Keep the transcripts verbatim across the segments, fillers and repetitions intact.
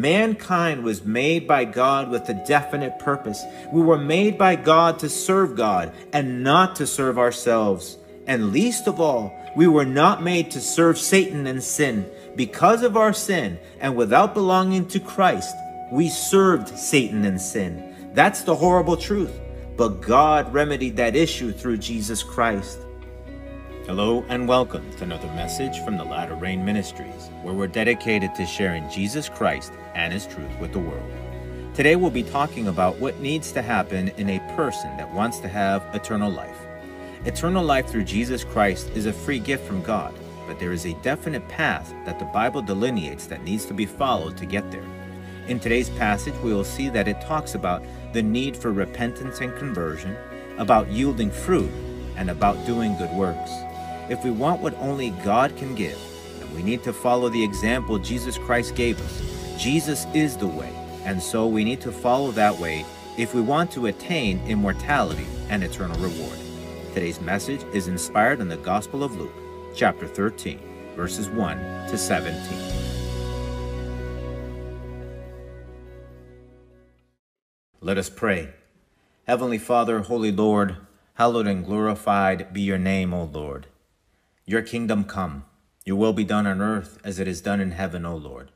Mankind was made by God with a definite purpose. We were made by God to serve God and not to serve ourselves. And least of all, we were not made to serve Satan and sin. Because of our sin and without belonging to Christ, we served Satan and sin. That's the horrible truth. But God remedied that issue through Jesus Christ. Hello and welcome to another message from the Latter Rain Ministries, where we're dedicated to sharing Jesus Christ and His truth with the world. Today we'll be talking about what needs to happen in a person that wants to have eternal life. Eternal life through Jesus Christ is a free gift from God, but there is a definite path that the Bible delineates that needs to be followed to get there. In today's passage, we will see that it talks about the need for repentance and conversion, about yielding fruit, and about doing good works. If we want what only God can give, then we need to follow the example Jesus Christ gave us. Jesus is the way, and so we need to follow that way if we want to attain immortality and eternal reward. Today's message is inspired in the Gospel of Luke, chapter thirteen, verses one to seventeen. Let us pray. Heavenly Father, Holy Lord, hallowed and glorified be your name, O Lord. Your kingdom come, your will be done on earth as it is done in heaven, O Lord.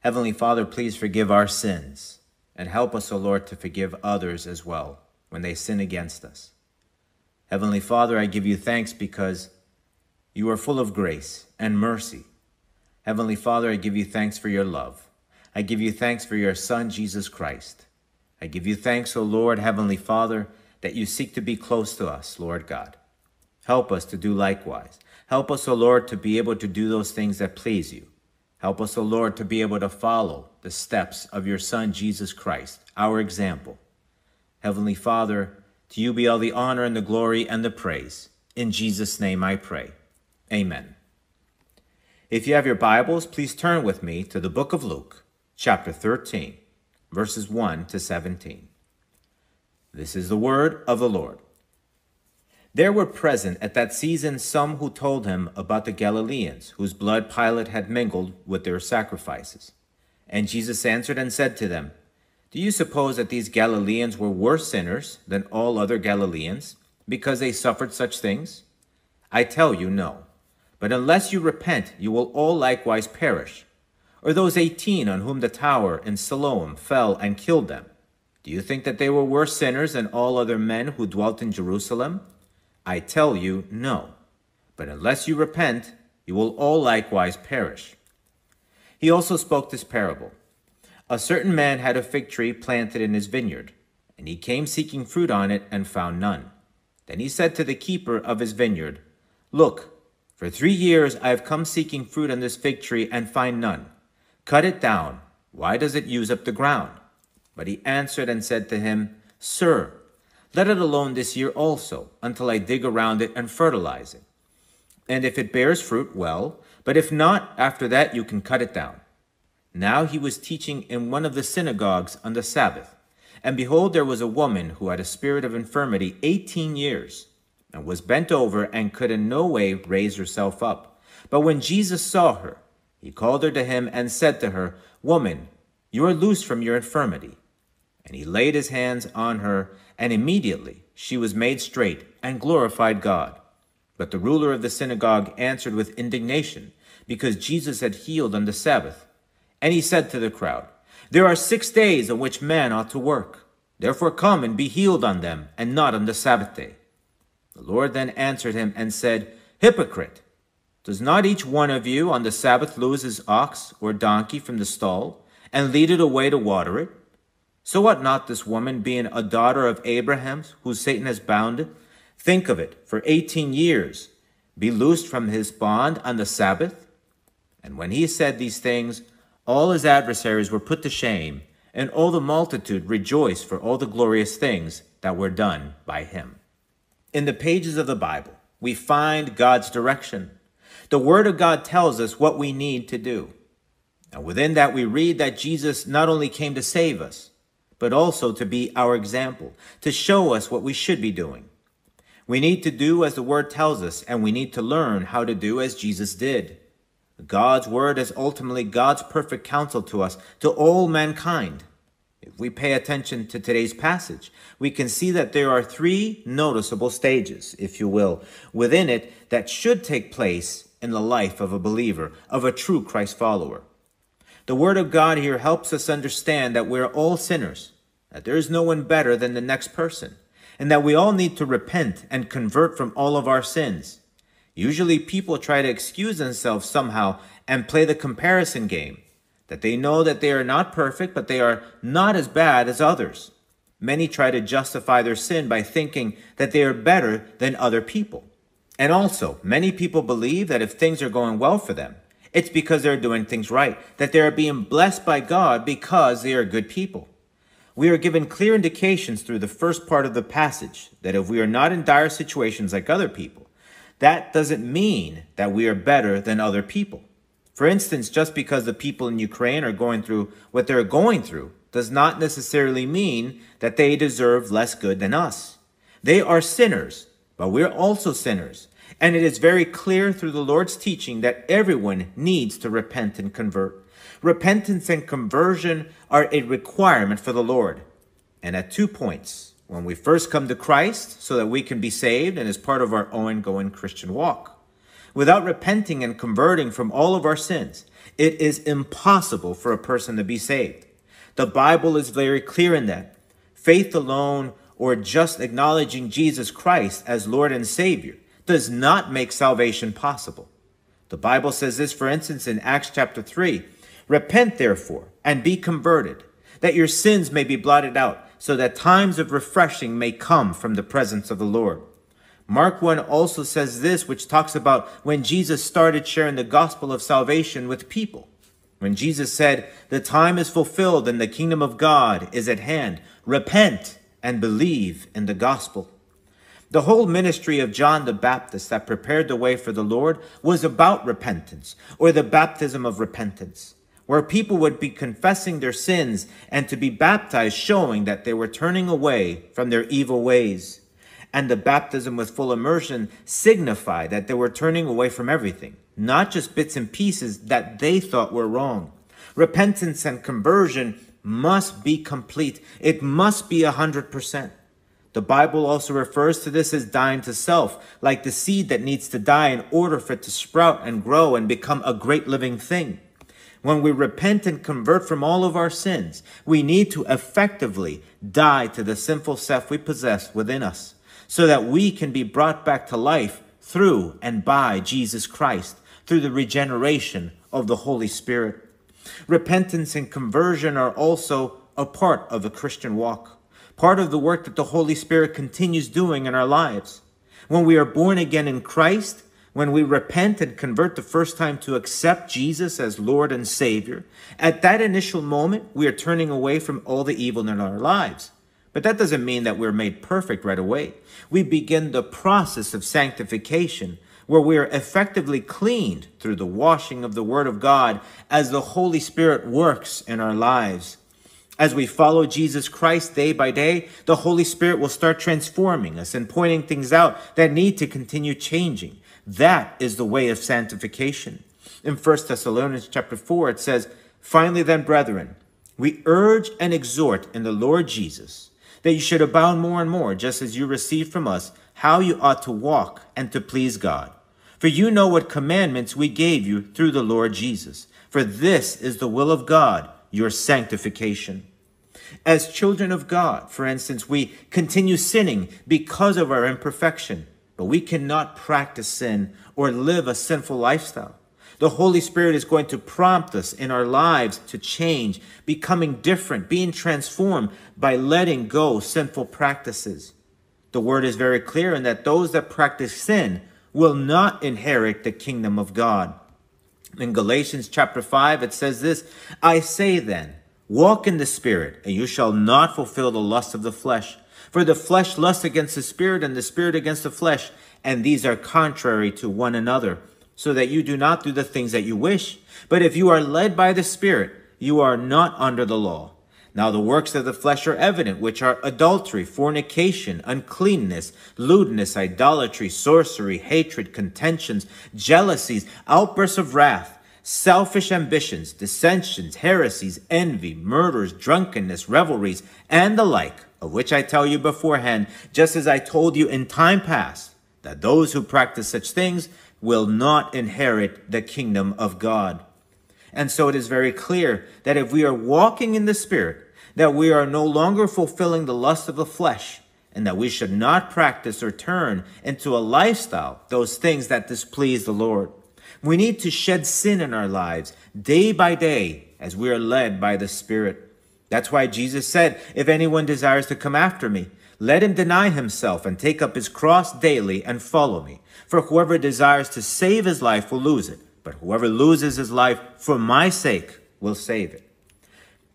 Heavenly Father, please forgive our sins and help us, O Lord, to forgive others as well when they sin against us. Heavenly Father, I give you thanks because you are full of grace and mercy. Heavenly Father, I give you thanks for your love. I give you thanks for your Son, Jesus Christ. I give you thanks, O Lord, Heavenly Father, that you seek to be close to us, Lord God. Help us to do likewise. Help us, O Lord, to be able to do those things that please you. Help us, O Lord, to be able to follow the steps of your Son, Jesus Christ, our example. Heavenly Father, to you be all the honor and the glory and the praise. In Jesus' name I pray. Amen. If you have your Bibles, please turn with me to the book of Luke, chapter thirteen, verses one to seventeen. This is the word of the Lord. There were present at that season some who told him about the Galileans, whose blood Pilate had mingled with their sacrifices. And Jesus answered and said to them, "Do you suppose that these Galileans were worse sinners than all other Galileans, because they suffered such things? I tell you, no. But unless you repent, you will all likewise perish. Or those eighteen on whom the tower in Siloam fell and killed them, do you think that they were worse sinners than all other men who dwelt in Jerusalem? I tell you, no. But unless you repent, you will all likewise perish." He also spoke this parable. A certain man had a fig tree planted in his vineyard, and he came seeking fruit on it and found none. Then he said to the keeper of his vineyard, "Look, for three years I have come seeking fruit on this fig tree and find none. Cut it down. Why does it use up the ground?" But he answered and said to him, "Sir, let it alone this year also, until I dig around it and fertilize it. And if it bears fruit, well, but if not, after that you can cut it down." Now he was teaching in one of the synagogues on the Sabbath. And behold, there was a woman who had a spirit of infirmity eighteen years, and was bent over and could in no way raise herself up. But when Jesus saw her, he called her to him and said to her, "Woman, you are loosed from your infirmity." And he laid his hands on her, and immediately she was made straight and glorified God. But the ruler of the synagogue answered with indignation, because Jesus had healed on the Sabbath. And he said to the crowd, "There are six days on which man ought to work. Therefore come and be healed on them, and not on the Sabbath day." The Lord then answered him and said, "Hypocrite, does not each one of you on the Sabbath lose his ox or donkey from the stall, and lead it away to water it? So ought not this woman, being a daughter of Abraham, who Satan has bound, think of it, for eighteen years, be loosed from his bond on the Sabbath?" And when he said these things, all his adversaries were put to shame, and all the multitude rejoiced for all the glorious things that were done by him. In the pages of the Bible, we find God's direction. The Word of God tells us what we need to do. And within that, we read that Jesus not only came to save us, but also to be our example, to show us what we should be doing. We need to do as the Word tells us, and we need to learn how to do as Jesus did. God's word is ultimately God's perfect counsel to us, to all mankind. If we pay attention to today's passage, we can see that there are three noticeable stages, if you will, within it that should take place in the life of a believer, of a true Christ follower. The word of God here helps us understand that we're all sinners, that there is no one better than the next person, and that we all need to repent and convert from all of our sins. Usually people try to excuse themselves somehow and play the comparison game, that they know that they are not perfect, but they are not as bad as others. Many try to justify their sin by thinking that they are better than other people. And also, many people believe that if things are going well for them, it's because they're doing things right, that they are being blessed by God because they are good people. We are given clear indications through the first part of the passage that if we are not in dire situations like other people, that doesn't mean that we are better than other people. For instance, just because the people in Ukraine are going through what they're going through does not necessarily mean that they deserve less good than us. They are sinners, but we're also sinners. And it is very clear through the Lord's teaching that everyone needs to repent and convert. Repentance and conversion are a requirement for the Lord. And at two points, when we first come to Christ so that we can be saved and as part of our ongoing Christian walk. Without repenting and converting from all of our sins, it is impossible for a person to be saved. The Bible is very clear in that. Faith alone or just acknowledging Jesus Christ as Lord and Savior does not make salvation possible. The Bible says this, for instance, in Acts chapter three, "Repent, therefore, and be converted, that your sins may be blotted out, so that times of refreshing may come from the presence of the Lord." Mark one also says this, which talks about when Jesus started sharing the gospel of salvation with people. When Jesus said, "The time is fulfilled and the kingdom of God is at hand. Repent and believe in the gospel." The whole ministry of John the Baptist that prepared the way for the Lord was about repentance, or the baptism of repentance, where people would be confessing their sins and to be baptized, showing that they were turning away from their evil ways. And the baptism with full immersion signified that they were turning away from everything, not just bits and pieces that they thought were wrong. Repentance and conversion must be complete. It must be one hundred percent. The Bible also refers to this as dying to self, like the seed that needs to die in order for it to sprout and grow and become a great living thing. When we repent and convert from all of our sins, we need to effectively die to the sinful self we possess within us so that we can be brought back to life through and by Jesus Christ, through the regeneration of the Holy Spirit. Repentance and conversion are also a part of the Christian walk, part of the work that the Holy Spirit continues doing in our lives. When we are born again in Christ, when we repent and convert the first time to accept Jesus as Lord and Savior, at that initial moment, we are turning away from all the evil in our lives. But that doesn't mean that we're made perfect right away. We begin the process of sanctification, where we are effectively cleaned through the washing of the Word of God as the Holy Spirit works in our lives. As we follow Jesus Christ day by day, the Holy Spirit will start transforming us and pointing things out that need to continue changing. That is the way of sanctification. In First Thessalonians chapter four, it says, "Finally then, brethren, we urge and exhort in the Lord Jesus that you should abound more and more, just as you receive from us how you ought to walk and to please God. For you know what commandments we gave you through the Lord Jesus. For this is the will of God, your sanctification." As children of God, for instance, we continue sinning because of our imperfection. But we cannot practice sin or live a sinful lifestyle. The Holy Spirit is going to prompt us in our lives to change, becoming different, being transformed by letting go sinful practices. The word is very clear in that those that practice sin will not inherit the kingdom of God. In Galatians chapter five, it says this, "I say then, walk in the Spirit, and you shall not fulfill the lust of the flesh. For the flesh lusts against the Spirit, and the Spirit against the flesh, and these are contrary to one another, so that you do not do the things that you wish. But if you are led by the Spirit, you are not under the law. Now the works of the flesh are evident, which are adultery, fornication, uncleanness, lewdness, idolatry, sorcery, hatred, contentions, jealousies, outbursts of wrath, selfish ambitions, dissensions, heresies, envy, murders, drunkenness, revelries, and the like, of which I tell you beforehand, just as I told you in time past, that those who practice such things will not inherit the kingdom of God. And so it is very clear that if we are walking in the Spirit, that we are no longer fulfilling the lust of the flesh, and that we should not practice or turn into a lifestyle those things that displease the Lord. We need to shed sin in our lives day by day as we are led by the Spirit. That's why Jesus said, if anyone desires to come after me, let him deny himself and take up his cross daily and follow me. For whoever desires to save his life will lose it, but whoever loses his life for my sake will save it.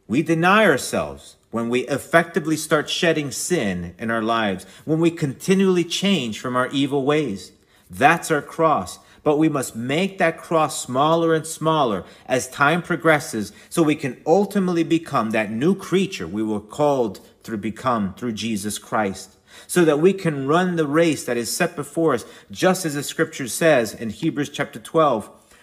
We deny ourselves when we effectively start shedding sin in our lives, when we continually change from our evil ways. That's our cross. But we must make that cross smaller and smaller as time progresses so we can ultimately become that new creature we were called to become through Jesus Christ, so that we can run the race that is set before us, just as the scripture says in Hebrews chapter twelve.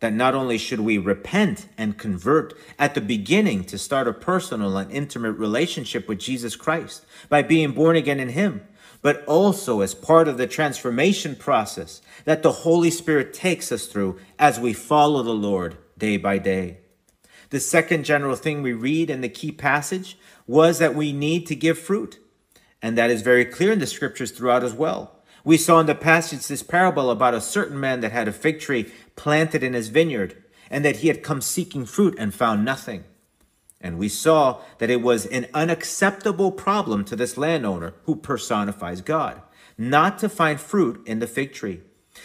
that not only should we repent and convert at the beginning to start a personal and intimate relationship with Jesus Christ by being born again in him, but also as part of the transformation process that the Holy Spirit takes us through as we follow the Lord day by day. The second general thing we read in the key passage was that we need to give fruit. And that is very clear in the scriptures throughout as well. We saw in the passage this parable about a certain man that had a fig tree planted in his vineyard, and that he had come seeking fruit and found nothing. And we saw that it was an unacceptable problem to this landowner, who personifies God, not to find fruit in the fig tree.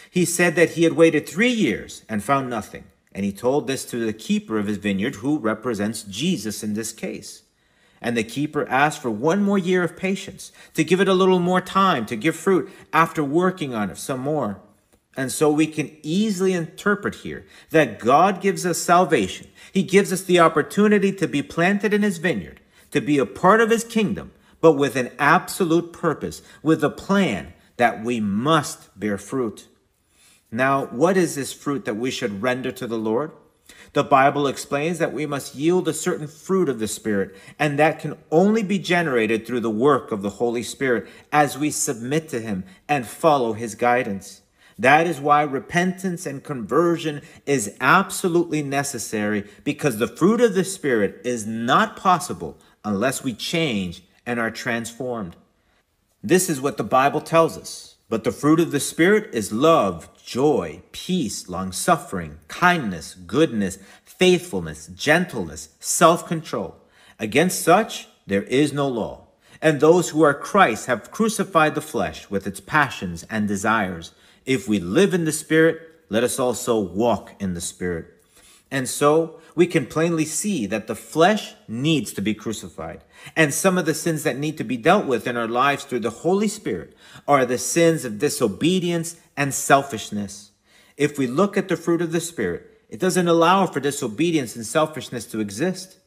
He said that he had waited three years and found nothing. And he told this to the keeper of his vineyard, who represents Jesus in this case. And the keeper asked for one more year of patience, to give it a little more time to give fruit after working on it some more. And so we can easily interpret here that God gives us salvation. He gives us the opportunity to be planted in his vineyard, to be a part of his kingdom, but with an absolute purpose, with a plan that we must bear fruit. Now, what is this fruit that we should render to the Lord? The Bible explains that we must yield a certain fruit of the Spirit, and that can only be generated through the work of the Holy Spirit as we submit to him and follow his guidance. That is why repentance and conversion is absolutely necessary, because the fruit of the Spirit is not possible unless we change and are transformed. This is what the Bible tells us. But the fruit of the Spirit is love, joy, peace, long-suffering, kindness, goodness, faithfulness, gentleness, self-control. Against such there is no law. And those who are Christ have crucified the flesh with its passions and desires. If we live in the Spirit, let us also walk in the Spirit. And so we can plainly see that the flesh needs to be crucified. And some of the sins that need to be dealt with in our lives through the Holy Spirit are the sins of disobedience and selfishness. If we look at the fruit of the Spirit, it doesn't allow for disobedience and selfishness to exist.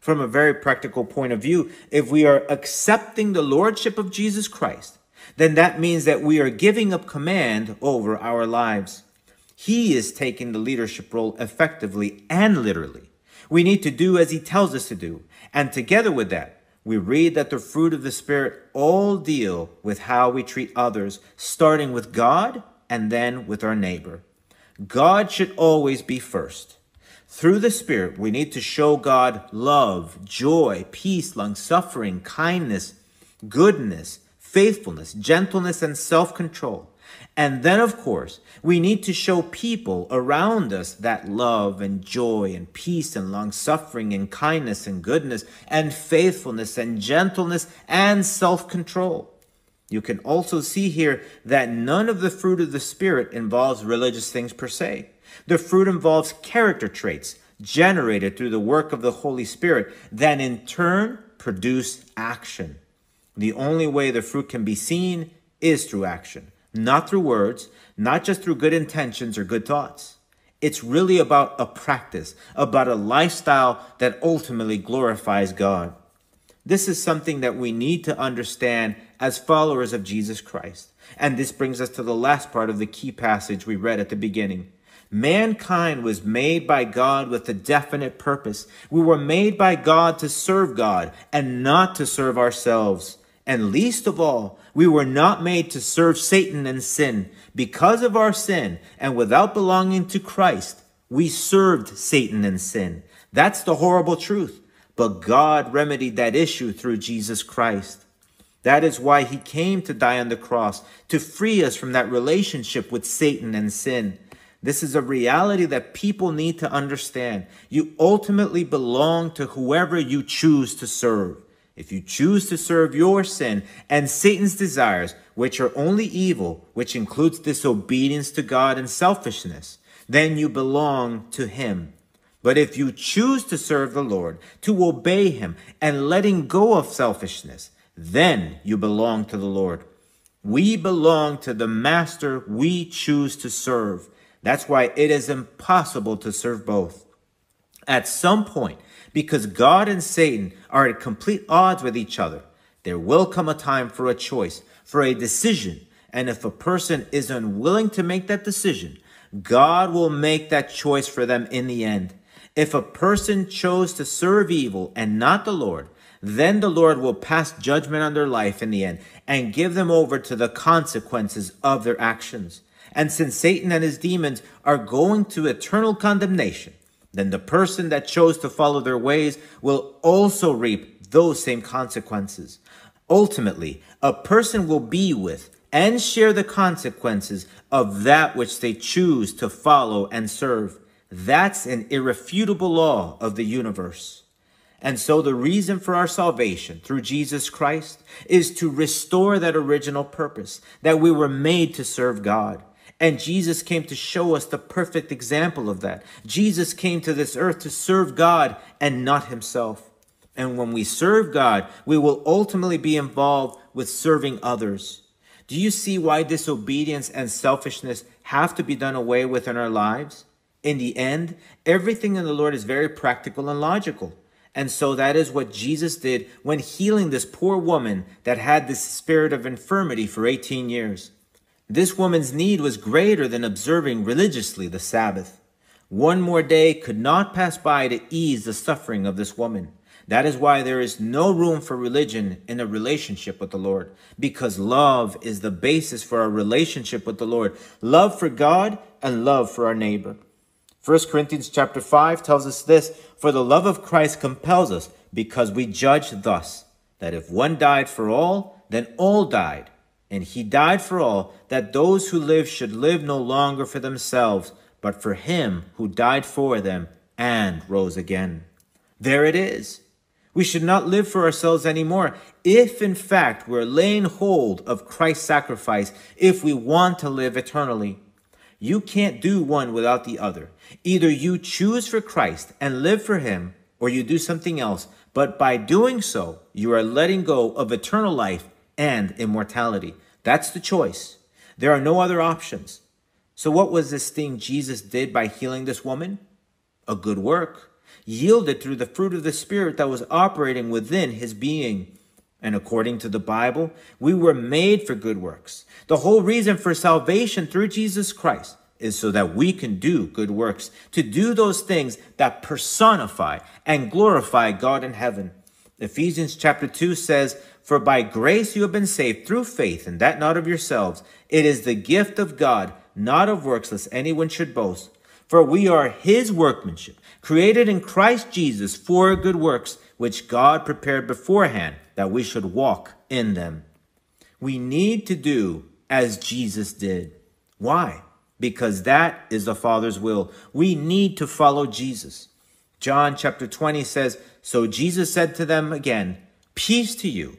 From a very practical point of view, if we are accepting the Lordship of Jesus Christ, then that means that we are giving up command over our lives. He is taking the leadership role effectively and literally. We need to do as he tells us to do. And together with that, we read that the fruit of the Spirit all deal with how we treat others, starting with God and then with our neighbor. God should always be first. Through the Spirit, we need to show God love, joy, peace, long-suffering, kindness, goodness, faithfulness, gentleness, and self-control. And then, of course, we need to show people around us that love and joy and peace and long-suffering and kindness and goodness and faithfulness and gentleness and self-control. You can also see here that none of the fruit of the Spirit involves religious things per se. The fruit involves character traits, generated through the work of the Holy Spirit that in turn produce action. The only way the fruit can be seen is through action, not through words, not just through good intentions or good thoughts. It's really about a practice, about a lifestyle that ultimately glorifies God. This is something that we need to understand as followers of Jesus Christ. And this brings us to the last part of the key passage we read at the beginning. Mankind was made by God with a definite purpose. We were made by God to serve God and not to serve ourselves. And least of all, we were not made to serve Satan and sin. Because of our sin and without belonging to Christ, we served Satan and sin. That's the horrible truth. But God remedied that issue through Jesus Christ. That is why he came to die on the cross, to free us from that relationship with Satan and sin. This is a reality that people need to understand. You ultimately belong to whoever you choose to serve. If you choose to serve your sin and Satan's desires, which are only evil, which includes disobedience to God and selfishness, then you belong to him. But if you choose to serve the Lord, to obey him, and letting go of selfishness, then you belong to the Lord. We belong to the master we choose to serve. That's why it is impossible to serve both. At some point, because God and Satan are at complete odds with each other, there will come a time for a choice, for a decision. And if a person is unwilling to make that decision, God will make that choice for them in the end. If a person chose to serve evil and not the Lord, then the Lord will pass judgment on their life in the end and give them over to the consequences of their actions. And since Satan and his demons are going to eternal condemnation, then the person that chose to follow their ways will also reap those same consequences. Ultimately, a person will be with and share the consequences of that which they choose to follow and serve. That's an irrefutable law of the universe. And so the reason for our salvation through Jesus Christ is to restore that original purpose that we were made to serve God. And Jesus came to show us the perfect example of that. Jesus came to this earth to serve God and not himself. And when we serve God, we will ultimately be involved with serving others. Do you see why disobedience and selfishness have to be done away with in our lives? In the end, everything in the Lord is very practical and logical. And so that is what Jesus did when healing this poor woman that had this spirit of infirmity for eighteen years. This woman's need was greater than observing religiously the Sabbath. One more day could not pass by to ease the suffering of this woman. That is why there is no room for religion in a relationship with the Lord, because love is the basis for our relationship with the Lord. Love for God and love for our neighbor. First Corinthians chapter five tells us this, for the love of Christ compels us, because we judge thus, that if one died for all, then all died. And he died for all, that those who live should live no longer for themselves, but for him who died for them and rose again. There it is. We should not live for ourselves anymore. If in fact we're laying hold of Christ's sacrifice, if we want to live eternally. You can't do one without the other. Either you choose for Christ and live for him, or you do something else. But by doing so, you are letting go of eternal life and immortality. That's the choice. There are no other options. So what was this thing Jesus did by healing this woman? A good work, yielded through the fruit of the Spirit that was operating within his being. And according to the Bible, we were made for good works. The whole reason for salvation through Jesus Christ is so that we can do good works, to do those things that personify and glorify God in heaven. Ephesians chapter two says, for by grace you have been saved through faith, and that not of yourselves. It is the gift of God, not of works, lest anyone should boast. For we are his workmanship, created in Christ Jesus for good works, which God prepared beforehand, that we should walk in them. We need to do as Jesus did. Why? Because that is the Father's will. We need to follow Jesus. John chapter twenty says, so Jesus said to them again, peace to you.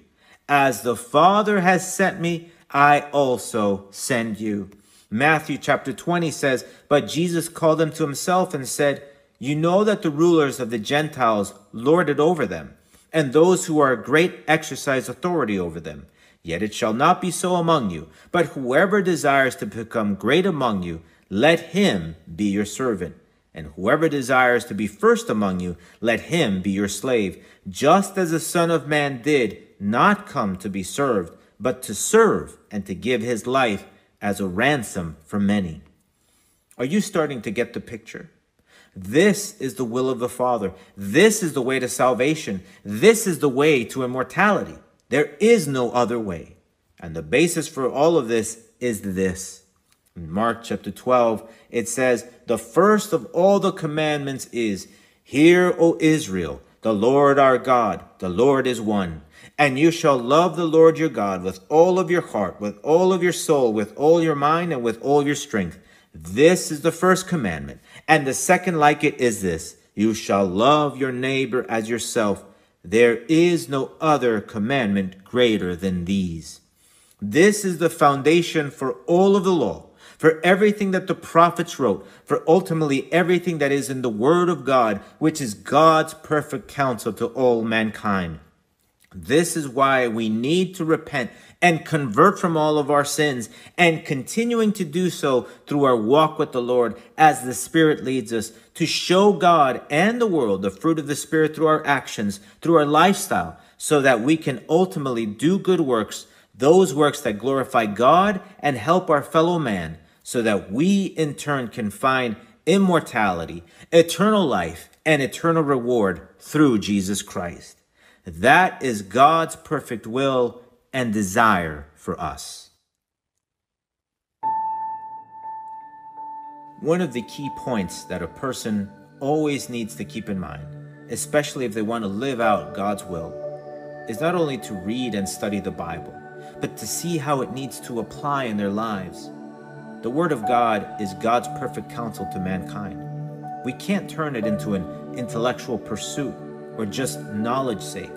As the Father has sent me, I also send you. Matthew chapter twenty says, but Jesus called them to himself and said, You know that the rulers of the Gentiles lord it over them, and those who are great exercise authority over them. Yet it shall not be so among you, but whoever desires to become great among you, let him be your servant. And whoever desires to be first among you, let him be your slave, just as the Son of Man did not come to be served, but to serve and to give his life as a ransom for many. Are you starting to get the picture? This is the will of the Father. This is the way to salvation. This is the way to immortality. There is no other way. And the basis for all of this is this. In Mark chapter twelve, it says, "The first of all the commandments is, Hear, O Israel, the Lord our God, the Lord is one. And you shall love the Lord your God with all of your heart, with all of your soul, with all your mind, and with all your strength. This is the first commandment. And the second like it is this, You shall love your neighbor as yourself. There is no other commandment greater than these." This is the foundation for all of the law, for everything that the prophets wrote, for ultimately everything that is in the Word of God, which is God's perfect counsel to all mankind. This is why we need to repent and convert from all of our sins, and continuing to do so through our walk with the Lord as the Spirit leads us, to show God and the world the fruit of the Spirit through our actions, through our lifestyle, so that we can ultimately do good works, those works that glorify God and help our fellow man, so that we in turn can find immortality, eternal life, and eternal reward through Jesus Christ. That is God's perfect will and desire for us. One of the key points that a person always needs to keep in mind, especially if they want to live out God's will, is not only to read and study the Bible, but to see how it needs to apply in their lives. The Word of God is God's perfect counsel to mankind. We can't turn it into an intellectual pursuit or just knowledge's sake.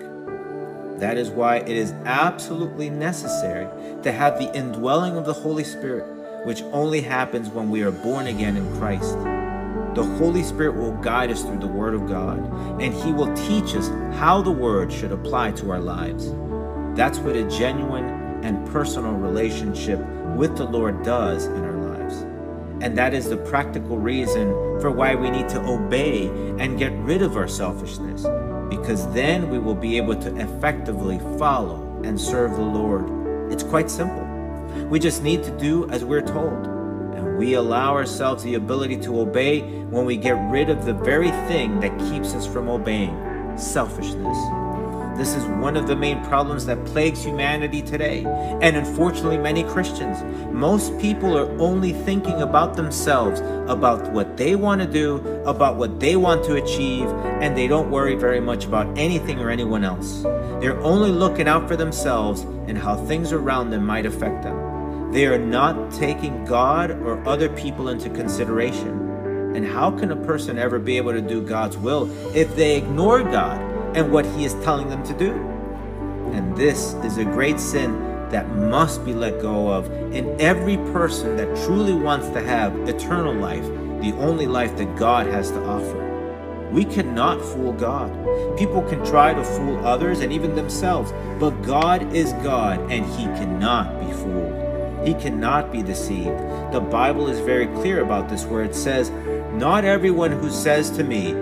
That is why it is absolutely necessary to have the indwelling of the Holy Spirit, which only happens when we are born again in Christ. The Holy Spirit will guide us through the Word of God, and He will teach us how the Word should apply to our lives. That's what a genuine and personal relationship with the Lord does in our lives. And that is the practical reason for why we need to obey and get rid of our selfishness, because then we will be able to effectively follow and serve the Lord. It's quite simple. We just need to do as we're told, and we allow ourselves the ability to obey when we get rid of the very thing that keeps us from obeying, selfishness. This is one of the main problems that plagues humanity today, and unfortunately many Christians. Most people are only thinking about themselves, about what they want to do, about what they want to achieve, and they don't worry very much about anything or anyone else. They're only looking out for themselves and how things around them might affect them. They are not taking God or other people into consideration. And how can a person ever be able to do God's will if they ignore God and what He is telling them to do? And this is a great sin that must be let go of in every person that truly wants to have eternal life, the only life that God has to offer. We cannot fool God. People can try to fool others and even themselves, but God is God, and He cannot be fooled. He cannot be deceived. The Bible is very clear about this, where it says, "Not everyone who says to me,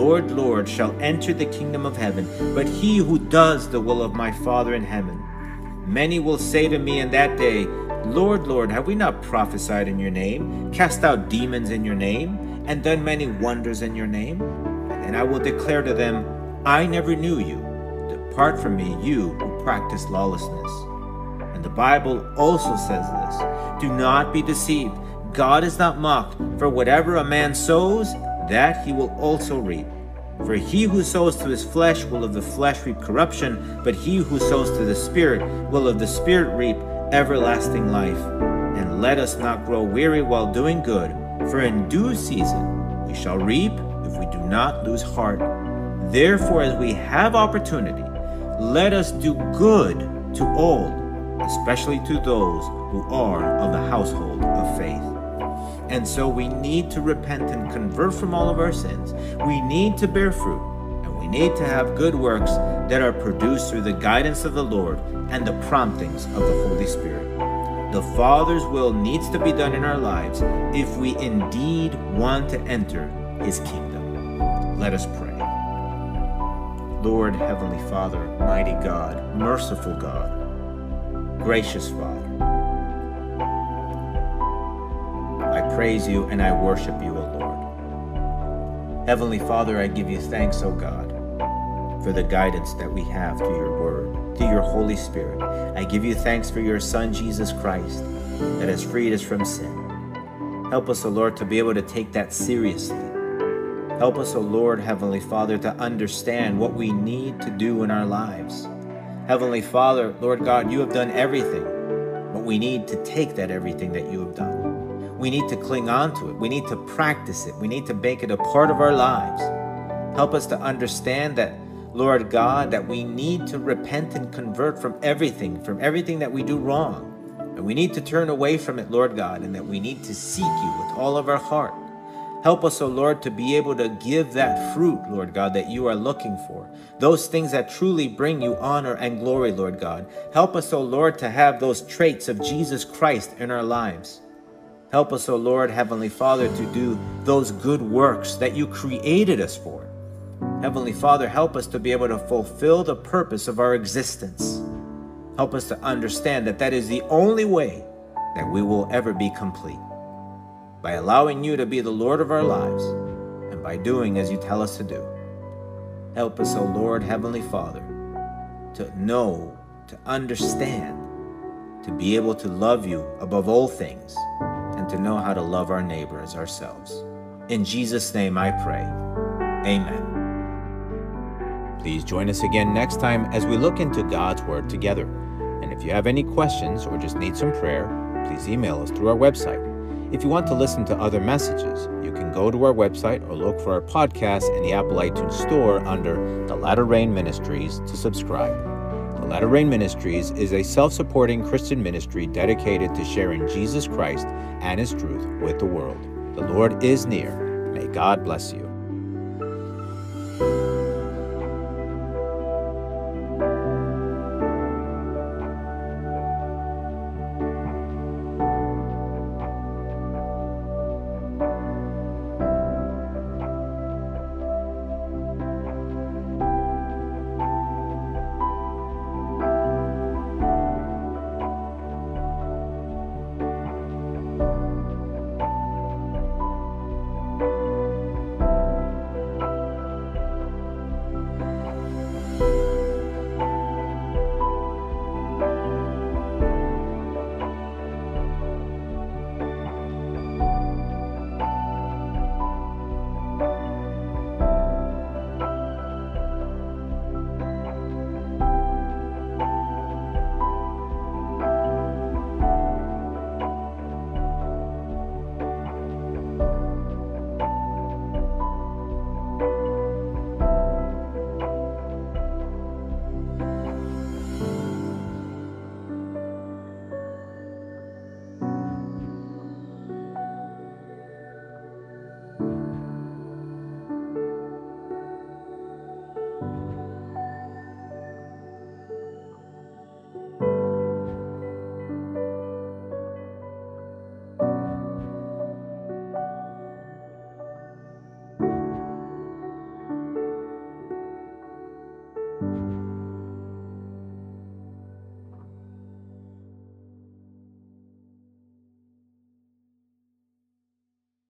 Lord, Lord, shall enter the kingdom of heaven, but he who does the will of my Father in heaven. Many will say to me in that day, Lord, Lord, have we not prophesied in your name, cast out demons in your name, and done many wonders in your name? And I will declare to them, I never knew you. Depart from me, you who practice lawlessness." And the Bible also says this, "Do not be deceived. God is not mocked, for whatever a man sows, that he will also reap. For he who sows to his flesh will of the flesh reap corruption, but he who sows to the Spirit will of the Spirit reap everlasting life. And let us not grow weary while doing good, for in due season we shall reap if we do not lose heart. Therefore, as we have opportunity, let us do good to all, especially to those who are of the household of faith." And so we need to repent and convert from all of our sins. We need to bear fruit, and we need to have good works that are produced through the guidance of the Lord and the promptings of the Holy Spirit. The Father's will needs to be done in our lives if we indeed want to enter His kingdom. Let us pray. Lord, Heavenly Father, mighty God, merciful God, gracious Father, I praise you and I worship you, O Lord. Heavenly Father, I give you thanks, O God, for the guidance that we have through your word, through your Holy Spirit. I give you thanks for your Son, Jesus Christ, that has freed us from sin. Help us, O Lord, to be able to take that seriously. Help us, O Lord, Heavenly Father, to understand what we need to do in our lives. Heavenly Father, Lord God, you have done everything, but we need to take that everything that you have done. We need to cling on to it. We need to practice it. We need to make it a part of our lives. Help us to understand that, Lord God, that we need to repent and convert from everything, from everything that we do wrong. And we need to turn away from it, Lord God, and that we need to seek you with all of our heart. Help us, O Lord, to be able to give that fruit, Lord God, that you are looking for. Those things that truly bring you honor and glory, Lord God. Help us, O Lord, to have those traits of Jesus Christ in our lives. Help us, O Lord, Heavenly Father, to do those good works that you created us for. Heavenly Father, help us to be able to fulfill the purpose of our existence. Help us to understand that that is the only way that we will ever be complete, by allowing you to be the Lord of our lives, and by doing as you tell us to do. Help us, O Lord, Heavenly Father, to know, to understand, to be able to love you above all things, and to know how to love our neighbor as ourselves. In Jesus' name I pray. Amen. Please join us again next time as we look into God's Word together. And if you have any questions or just need some prayer, please email us through our website. If you want to listen to other messages, you can go to our website or look for our podcast in the Apple iTunes store under the Latter Rain Ministries to subscribe. The Latter Rain Ministries is a self-supporting Christian ministry dedicated to sharing Jesus Christ and His truth with the world. The Lord is near. May God bless you.